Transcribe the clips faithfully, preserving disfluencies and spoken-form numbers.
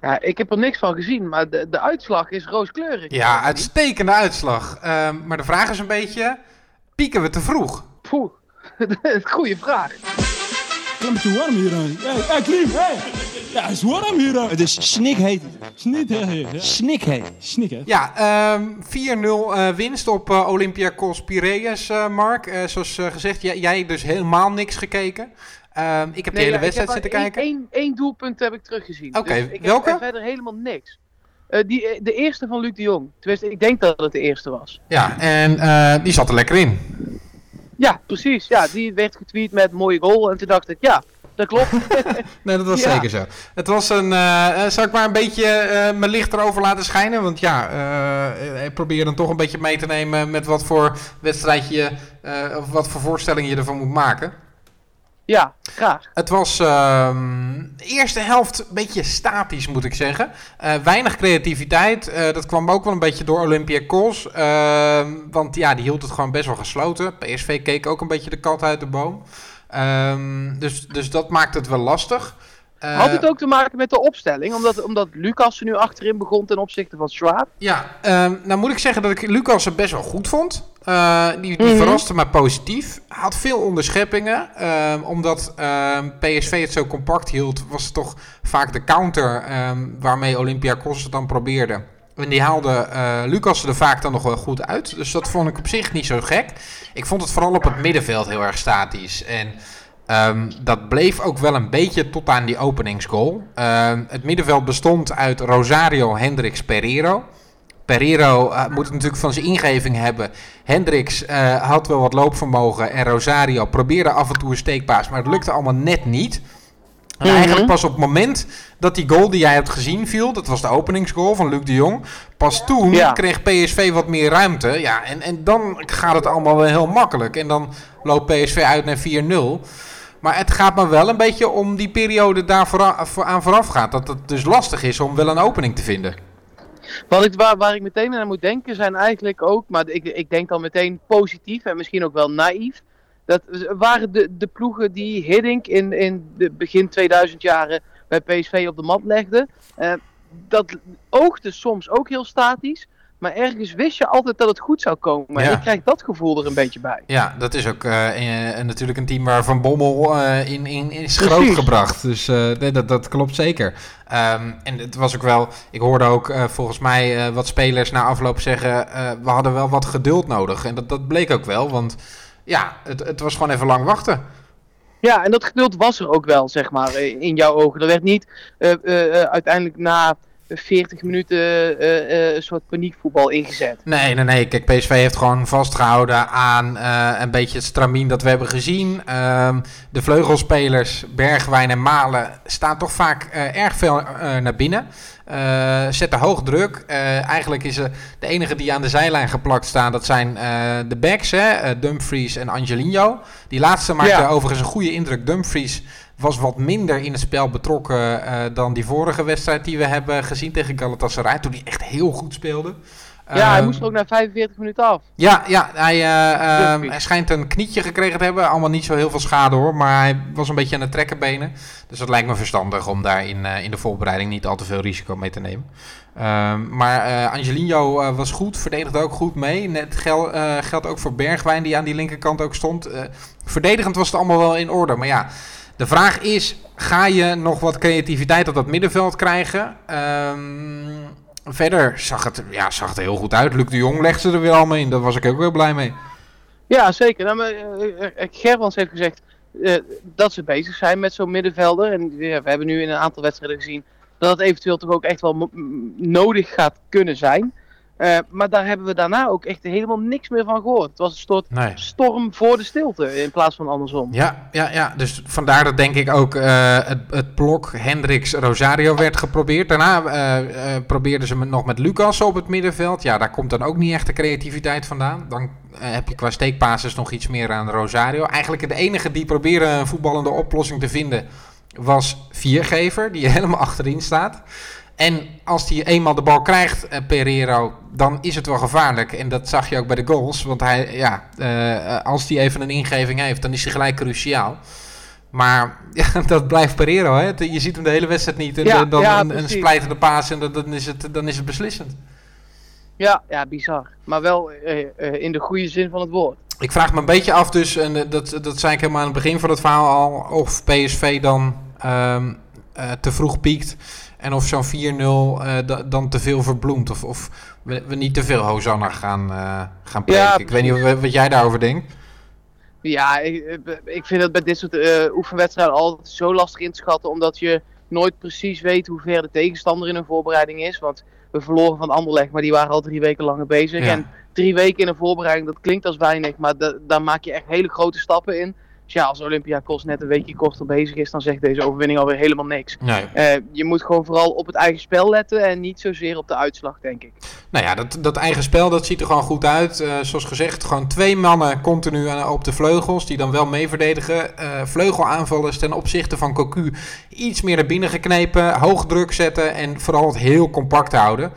Ja, ik heb er niks van gezien, maar de, de uitslag is rooskleurig. Ja, uitstekende uitslag. Uh, maar de vraag is een beetje, pieken we te vroeg? Poeh, goeie vraag. Het is warm hier. Hey, Klim, hey! Ja, het is warm hier. Het is snikheet. Snikheet. Snikheet. Ja, um, vier nul uh, winst op uh, Olympiacos Piraeus, uh, Mark. Uh, zoals uh, gezegd, j- jij dus helemaal niks gekeken. Uh, ik heb nee, de hele ja, wedstrijd zitten één, kijken. Eén, één doelpunt heb ik teruggezien. Oké, okay, dus welke? Ik heb verder helemaal niks. Uh, die, de eerste van Luc de Jong. Tenminste, ik denk dat het de eerste was. Ja, en uh, die zat er lekker in. Ja, precies. Ja, die werd getweet met mooie goal. En toen dacht ik, ja, dat klopt. Nee, dat was ja. zeker zo. Het was een... Uh, zal ik maar een beetje uh, mijn licht erover laten schijnen? Want ja, uh, ik probeer dan toch een beetje mee te nemen met wat voor wedstrijdje... Uh, of wat voor voorstelling je ervan moet maken. Ja, graag. Het was uh, de eerste helft een beetje statisch, moet ik zeggen. Uh, weinig creativiteit. Uh, dat kwam ook wel een beetje door Olympiacos. Uh, want ja, die hield het gewoon best wel gesloten. P S V keek ook een beetje de kat uit de boom. Uh, dus, dus dat maakt het wel lastig. Uh, Had het ook te maken met de opstelling? Omdat, omdat Lucas er nu achterin begon ten opzichte van Schwab? Ja, uh, nou moet ik zeggen dat ik Lucas er best wel goed vond. Uh, die die mm-hmm. verraste me positief. Had veel onderscheppingen. Uh, omdat uh, P S V het zo compact hield, was het toch vaak de counter uh, waarmee Olympiacos het dan probeerde. En die haalde uh, Lucas er vaak dan nog wel goed uit. Dus dat vond ik op zich niet zo gek. Ik vond het vooral op het middenveld heel erg statisch. En... Um, dat bleef ook wel een beetje tot aan die openingsgoal. Um, het middenveld bestond uit Rosario, Hendrix, Pereiro. Pereiro uh, moet het natuurlijk van zijn ingeving hebben. Hendrix uh, had wel wat loopvermogen. En Rosario probeerde af en toe een steekpaas. Maar het lukte allemaal net niet. En mm-hmm. eigenlijk pas op het moment dat die goal die jij hebt gezien viel... dat was de openingsgoal van Luc de Jong... pas toen ja. kreeg P S V wat meer ruimte. Ja, en, en dan gaat het allemaal wel heel makkelijk. En dan loopt P S V uit naar vier nul... Maar het gaat me wel een beetje om die periode daar voora- aan vooraf gaat. Dat het dus lastig is om wel een opening te vinden. Wat ik, waar, waar ik meteen aan moet denken zijn eigenlijk ook... maar ik, ik denk dan meteen positief en misschien ook wel naïef... dat waren de, de ploegen die Hiddink in, in de begin tweeduizend jaren bij P S V op de mat legde. Eh, dat oogde soms ook heel statisch... Maar ergens wist je altijd dat het goed zou komen. Ja. Ik krijg dat gevoel er een beetje bij. Ja, dat is ook uh, uh, natuurlijk een team waar Van Bommel uh, in, in is grootgebracht. Dus uh, nee, dat, dat klopt zeker. Um, en het was ook wel... Ik hoorde ook uh, volgens mij uh, wat spelers na afloop zeggen... Uh, we hadden wel wat geduld nodig. En dat, dat bleek ook wel, want ja, het, het was gewoon even lang wachten. Ja, en dat geduld was er ook wel, zeg maar, in jouw ogen. Er werd niet uh, uh, uiteindelijk na... veertig minuten uh, uh, een soort paniekvoetbal ingezet. Nee, nee, nee. Kijk, P S V heeft gewoon vastgehouden aan uh, een beetje het stramien dat we hebben gezien. Uh, de vleugelspelers Bergwijn en Malen staan toch vaak uh, erg veel uh, naar binnen. Uh, zetten hoog druk. Uh, eigenlijk is uh, de enige die aan de zijlijn geplakt staan, dat zijn uh, de backs, hè? Uh, Dumfries en Angelino. Die laatste maakte ja. overigens een goede indruk. Dumfries was wat minder in het spel betrokken uh, dan die vorige wedstrijd die we hebben gezien tegen Galatasaray. Toen hij echt heel goed speelde. Ja, um, hij moest er ook na vijfenveertig minuten af. Ja, ja hij, uh, uh, hij schijnt een knietje gekregen te hebben. Allemaal niet zo heel veel schade hoor. Maar hij was een beetje aan het trekken benen. Dus dat lijkt me verstandig om daar in, uh, in de voorbereiding niet al te veel risico mee te nemen. Um, maar uh, Angelino uh, was goed, verdedigde ook goed mee. Net gel, uh, geldt ook voor Bergwijn die aan die linkerkant ook stond. Uh, verdedigend was het allemaal wel in orde. Maar ja... De vraag is, ga je nog wat creativiteit op dat middenveld krijgen? Um, verder zag het, ja, zag het heel goed uit. Luc de Jong legde ze er weer allemaal in. Daar was ik ook heel blij mee. Ja, zeker. Nou, maar, uh, Gerwans heeft gezegd uh, dat ze bezig zijn met zo'n middenvelder. En ja, we hebben nu in een aantal wedstrijden gezien dat het eventueel toch ook echt wel m- m- nodig gaat kunnen zijn. Uh, maar daar hebben we daarna ook echt helemaal niks meer van gehoord. Het was een soort nee. storm voor de stilte in plaats van andersom. Ja, ja, ja. Dus vandaar dat denk ik ook uh, het, het blok Hendrix-Rosario werd geprobeerd. Daarna uh, uh, probeerden ze met, nog met Lucas op het middenveld. Ja, daar komt dan ook niet echt de creativiteit vandaan. Dan uh, heb je qua steekpases nog iets meer aan Rosario. Eigenlijk de enige die probeerde een voetballende oplossing te vinden was Viergever, die helemaal achterin staat. En als hij eenmaal de bal krijgt, eh, Pereiro, dan is het wel gevaarlijk. En dat zag je ook bij de goals. Want hij, ja, uh, als hij even een ingeving heeft, dan is hij gelijk cruciaal. Maar ja, dat blijft Pereiro, hè? Je ziet hem de hele wedstrijd niet. En ja, dan ja, een, een splijtende paas en dat, dan, is het, dan is het beslissend. Ja, ja, bizar. Maar wel uh, uh, in de goede zin van het woord. Ik vraag me een beetje af dus, en uh, dat, dat zei ik helemaal aan het begin van het verhaal al, of P S V dan um, uh, te vroeg piekt. En of zo'n vier nul uh, d- dan te veel verbloemt. Of, of we, we niet te veel Hosanna gaan, uh, gaan preken. Ja, ik weet niet wat, wat jij daarover denkt. Ja, ik, ik vind dat bij dit soort uh, oefenwedstrijden altijd zo lastig in te schatten. Omdat je nooit precies weet hoe ver de tegenstander in een voorbereiding is. Want we verloren van Anderlecht, maar die waren al drie weken langer bezig. Ja. En drie weken in een voorbereiding, dat klinkt als weinig. Maar da- daar maak je echt hele grote stappen in. Dus ja, als Olympiacos net een weekje korter bezig is, dan zegt deze overwinning alweer helemaal niks. Nee. Uh, je moet gewoon vooral op het eigen spel letten en niet zozeer op de uitslag, denk ik. Nou ja, dat, dat eigen spel, dat ziet er gewoon goed uit. Uh, zoals gezegd, gewoon twee mannen continu aan, op de vleugels, die dan wel mee verdedigen. Uh, vleugelaanvallers ten opzichte van Cocu iets meer naar binnen geknepen, hoog druk zetten en vooral het heel compact houden.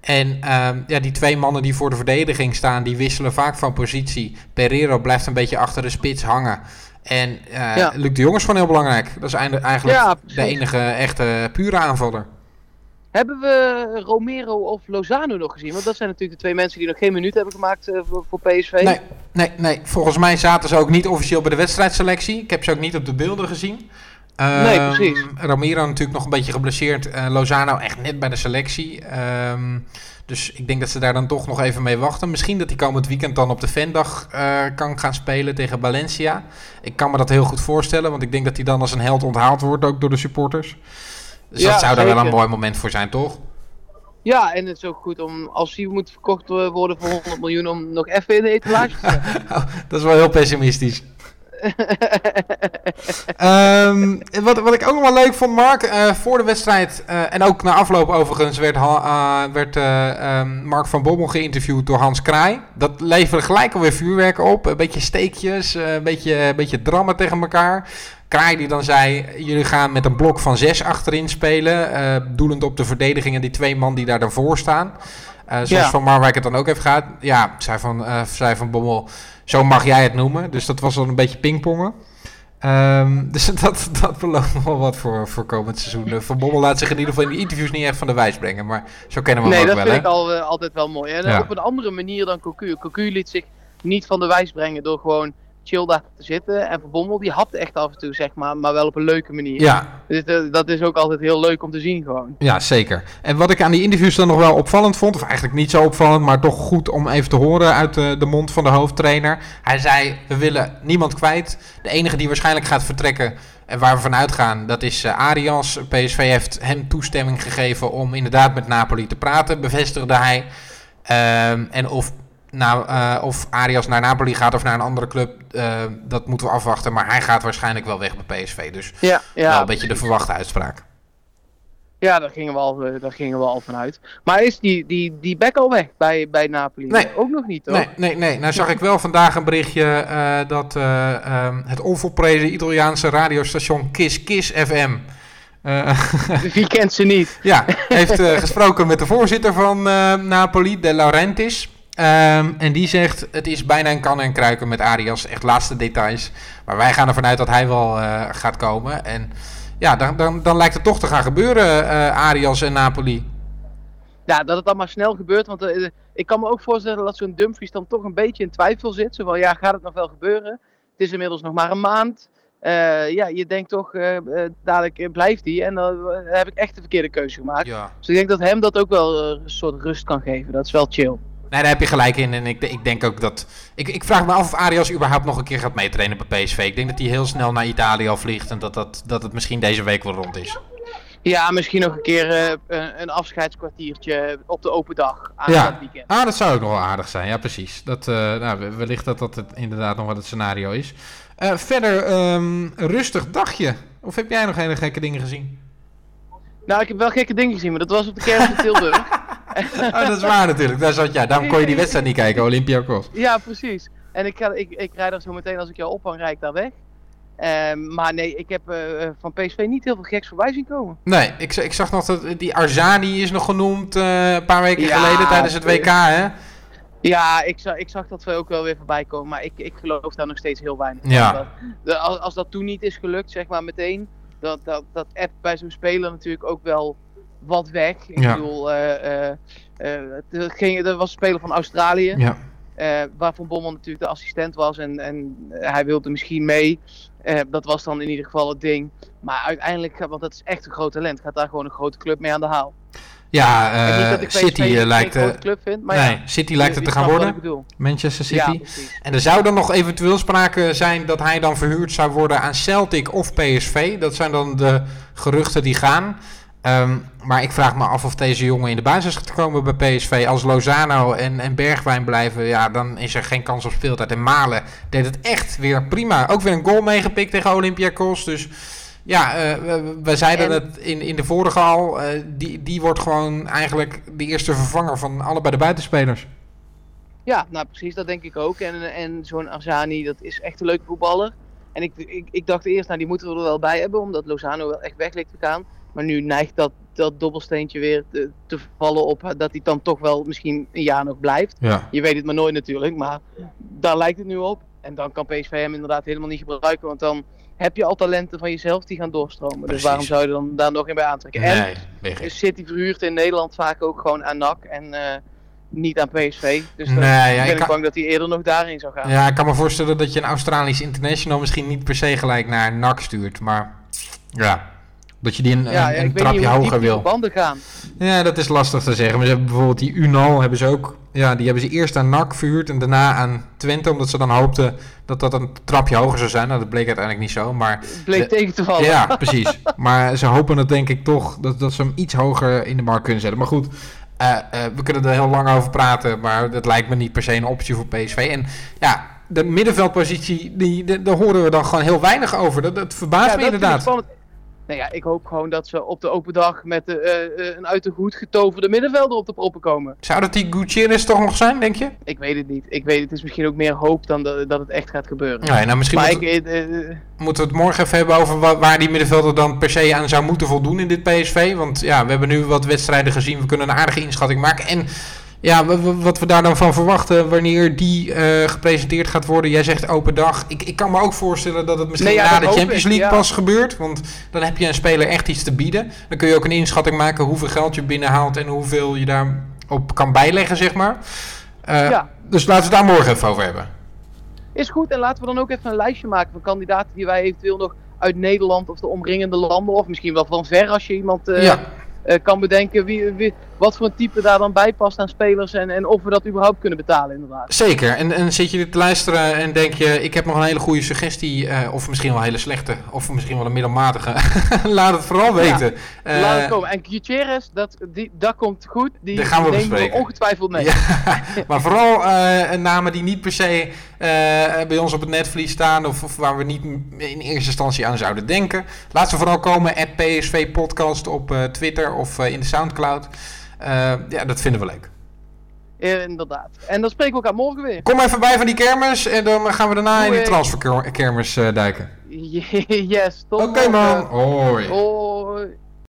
En uh, ja, die twee mannen die voor de verdediging staan, die wisselen vaak van positie. Pereiro blijft een beetje achter de spits hangen. En uh, ja. Luc de Jong is gewoon heel belangrijk. Dat is eigenlijk ja, de enige echte pure aanvaller. Hebben we Romero of Lozano nog gezien? Want dat zijn natuurlijk de twee mensen die nog geen minuut hebben gemaakt uh, voor P S V. Nee, nee, nee, volgens mij zaten ze ook niet officieel bij de wedstrijdselectie. Ik heb ze ook niet op de beelden gezien. Um, nee, precies. Romero natuurlijk nog een beetje geblesseerd. Uh, Lozano echt net bij de selectie. Um, dus ik denk dat ze daar dan toch nog even mee wachten. Misschien dat hij komend weekend dan op de Vendag uh, kan gaan spelen tegen Valencia. Ik kan me dat heel goed voorstellen. Want ik denk dat hij dan als een held onthaald wordt ook door de supporters. Dus ja, dat zou daar wel een mooi moment voor zijn, toch? Ja, en het is ook goed om, als hij moet verkocht worden voor honderd miljoen, om nog even in de etalage te zetten. Dat is wel heel pessimistisch. um, wat, wat ik ook nog wel leuk vond, Mark, uh, voor de wedstrijd uh, en ook na afloop overigens werd, ha- uh, werd uh, um, Mark van Bommel geïnterviewd door Hans Kraaij. Dat leverde gelijk alweer vuurwerk op, een beetje steekjes, uh, een, beetje, een beetje drammen tegen elkaar. Kraaij die dan zei, jullie gaan met een blok van zes achterin spelen, uh, doelend op de verdediging en die twee man die daar dan voor staan. Uh, zoals ja. Van Marwijk het dan ook heeft gehad. Ja, zei van, uh, zei van Bommel, zo mag jij het noemen. Dus dat was dan een beetje pingpongen. Um, dus dat, dat belooft wel wat voor, voor komend seizoen. Van Bommel laat zich in ieder geval in de interviews niet echt van de wijs brengen. Maar zo kennen we hem nee, ook wel. Nee, dat vind hè? ik al, uh, altijd wel mooi. En ja. Op een andere manier dan Cocu. Cocu liet zich niet van de wijs brengen door gewoon chill daar te zitten. En Van Bommel die hapt echt af en toe, zeg maar, maar wel op een leuke manier. Ja. Dus uh, dat is ook altijd heel leuk om te zien gewoon. Ja, zeker. En wat ik aan die interviews dan nog wel opvallend vond, of eigenlijk niet zo opvallend, maar toch goed om even te horen uit de, de mond van de hoofdtrainer. Hij zei, we willen niemand kwijt. De enige die waarschijnlijk gaat vertrekken en waar we vanuit gaan, dat is uh, Arias. P S V heeft hem toestemming gegeven om inderdaad met Napoli te praten, bevestigde hij. Uh, en of... Nou, uh, of Arias naar Napoli gaat of naar een andere club, uh, dat moeten we afwachten. Maar hij gaat waarschijnlijk wel weg bij P S V. Dus ja, ja, wel een beetje de verwachte uitspraak. Ja, daar gingen we al, daar gingen we al vanuit. Maar is die, die, die back al weg bij, bij Napoli? Nee. Ook nog niet, hoor. Nee, nee, nee. Nou zag ik wel vandaag een berichtje uh, dat uh, um, het onvolprezen Italiaanse radiostation Kiss Kiss F M... Uh, Wie kent ze niet? Ja, heeft uh, gesproken met de voorzitter van uh, Napoli, De Laurentiis. Um, en die zegt, het is bijna een kan en kruiken met Arias. Echt laatste details. Maar wij gaan ervan uit dat hij wel uh, gaat komen. En ja, dan, dan, dan lijkt het toch te gaan gebeuren, uh, Arias en Napoli. Ja, dat het allemaal snel gebeurt. Want uh, ik kan me ook voorstellen dat zo'n Dumfries dan toch een beetje in twijfel zit. Zo van, ja, gaat het nog wel gebeuren? Het is inmiddels nog maar een maand. Uh, ja, je denkt toch, uh, uh, dadelijk blijft hij. En dan uh, heb ik echt de verkeerde keuze gemaakt. Ja. Dus ik denk dat hem dat ook wel uh, een soort rust kan geven. Dat is wel chill. Nee, daar heb je gelijk in. En ik, ik denk ook dat... Ik, ik vraag me af of Arias überhaupt nog een keer gaat meetrainen bij P S V. Ik denk dat hij heel snel naar Italië vliegt. En dat, dat, dat het misschien deze week wel rond is. Ja, misschien nog een keer uh, een, een afscheidskwartiertje op de open dag. Aan ja. dat weekend. Ah, dat zou ook nog wel aardig zijn. Ja, precies. Dat, uh, nou, wellicht dat dat het inderdaad nog wat het scenario is. Uh, verder, um, rustig dagje. Of heb jij nog hele gekke dingen gezien? Nou, ik heb wel gekke dingen gezien. Maar dat was op de kermis in Tilburg. Oh, dat is waar natuurlijk, daar zat jij. Daarom kon je die wedstrijd niet kijken, Olympiacos. Ja, precies. En ik, ga, ik, ik rijd er zo meteen, als ik jou ophang, rijd ik daar weg. Um, maar nee, ik heb uh, van P S V niet heel veel geks voorbij zien komen. Nee, ik, ik zag nog dat die Arzani is nog genoemd uh, een paar weken ja, geleden tijdens het W K, hè? Ja, ik zag, ik zag dat we ook wel weer voorbij komen, maar ik, ik geloof daar nog steeds heel weinig. Ja. Dat, als, als dat toen niet is gelukt, zeg maar meteen, dat, dat, dat app bij zo'n speler natuurlijk ook wel wat weg. Ik ja. bedoel, uh, uh, uh, het ging, er was een speler van Australië, ja. uh, waar Van Bommel natuurlijk de assistent was en, en hij wilde misschien mee. Uh, dat was dan in ieder geval het ding. Maar uiteindelijk, want dat is echt een groot talent, gaat daar gewoon een grote club mee aan de haal. Ja, uh, niet City uh, lijkt uh, club vindt, maar nee, ja, City lijkt het te gaan worden. Manchester City. Ja, en er zou dan nog eventueel sprake zijn dat hij dan verhuurd zou worden aan Celtic of P S V. Dat zijn dan de geruchten die gaan. Um, maar ik vraag me af of deze jongen in de basis gaat komen bij P S V. Als Lozano en, en Bergwijn blijven, ja, dan is er geen kans op speeltijd. En Malen deed het echt weer prima. Ook weer een goal meegepikt tegen Olympiacos. Dus... Ja, uh, we, we zeiden het in, in de vorige al. Uh, die, die wordt gewoon eigenlijk de eerste vervanger van allebei de buitenspelers. Ja, nou precies, dat denk ik ook. En, en zo'n Arzani, dat is echt een leuke voetballer. En ik, ik, ik dacht eerst, nou die moeten we er wel bij hebben, omdat Lozano wel echt weg ligt te gaan. Maar nu neigt dat, dat dobbelsteentje weer te, te vallen op dat hij dan toch wel misschien een jaar nog blijft. Ja. Je weet het maar nooit natuurlijk, maar daar lijkt het nu op. En dan kan P S V hem inderdaad helemaal niet gebruiken, want dan... heb je al talenten van jezelf die gaan doorstromen. Precies. Dus waarom zou je dan daar nog in bij aantrekken? Nee, en City verhuurt in Nederland vaak ook gewoon aan N A C en uh, niet aan P S V. Dus nee, dan ja, ben ik kan... bang dat hij eerder nog daarin zou gaan. Ja, ik kan me voorstellen dat je een Australisch international misschien niet per se gelijk naar N A C stuurt. Maar ja, dat je die een, ja, een, een trapje hoger wil. Banden gaan. Ja, dat is lastig te zeggen. Maar ze hebben bijvoorbeeld die Unal hebben ze ook... Ja, die hebben ze eerst aan N A C verhuurd en daarna aan Twente, omdat ze dan hoopten dat dat een trapje hoger zou zijn. Nou, dat bleek uiteindelijk niet zo, maar... Het bleek de, tegen te vallen. Ja, precies. Maar ze hopen het denk ik toch, dat, dat ze hem iets hoger in de markt kunnen zetten. Maar goed, uh, uh, we kunnen er heel lang over praten, maar dat lijkt me niet per se een optie voor P S V. En ja, de middenveldpositie, die, de, daar horen we dan gewoon heel weinig over. Dat, dat verbaast ja, me dat inderdaad. Nou ja, ik hoop gewoon dat ze op de open dag met de, uh, uh, een uit de hoed getoverde middenvelder op de proppen komen. Zou dat die Gutierrez toch nog zijn, denk je? Ik weet het niet. Ik weet, het is misschien ook meer hoop dan de, dat het echt gaat gebeuren. Ja, nou, misschien moet, ik, uh, moeten we het morgen even hebben over wa- waar die middenvelder dan per se aan zou moeten voldoen in dit P S V. Want ja, we hebben nu wat wedstrijden gezien. We kunnen een aardige inschatting maken. En ja, w- w- wat we daar dan van verwachten wanneer die uh, gepresenteerd gaat worden. Jij zegt open dag. Ik, ik kan me ook voorstellen dat het misschien nee, ja, na de Champions League ik, ja. pas gebeurt. Want dan heb je een speler echt iets te bieden. Dan kun je ook een inschatting maken hoeveel geld je binnenhaalt en hoeveel je daarop kan bijleggen, zeg maar. Uh, ja. Dus laten we het daar morgen even over hebben. Is goed. En laten we dan ook even een lijstje maken van kandidaten die wij eventueel nog uit Nederland of de omringende landen. Of misschien wel van ver als je iemand... Uh, ja. Uh, kan bedenken wie, wie, wat voor een type daar dan bij past aan spelers en, en of we dat überhaupt kunnen betalen inderdaad. Zeker, en, en zit je dit te luisteren en denk je, ik heb nog een hele goede suggestie, uh, of misschien wel een hele slechte, of misschien wel een middelmatige, laat het vooral weten. Ja, uh, laat het komen. En Gutierrez, dat, die, dat komt goed, die daar gaan we nemen we ongetwijfeld mee. Ja, maar vooral uh, namen die niet per se uh, bij ons op het netvlies staan, of, of waar we niet in eerste instantie aan zouden denken. Laat ze vooral komen, at P S V Podcast op uh, Twitter of in de Soundcloud. Uh, ja, dat vinden we leuk. Ja, inderdaad. En dan spreken we elkaar morgen weer. Kom even bij van die kermis en dan gaan we daarna Doei. in de transferkermis uh, duiken. Yes, tot Oké okay, man. Hoi. Hoi.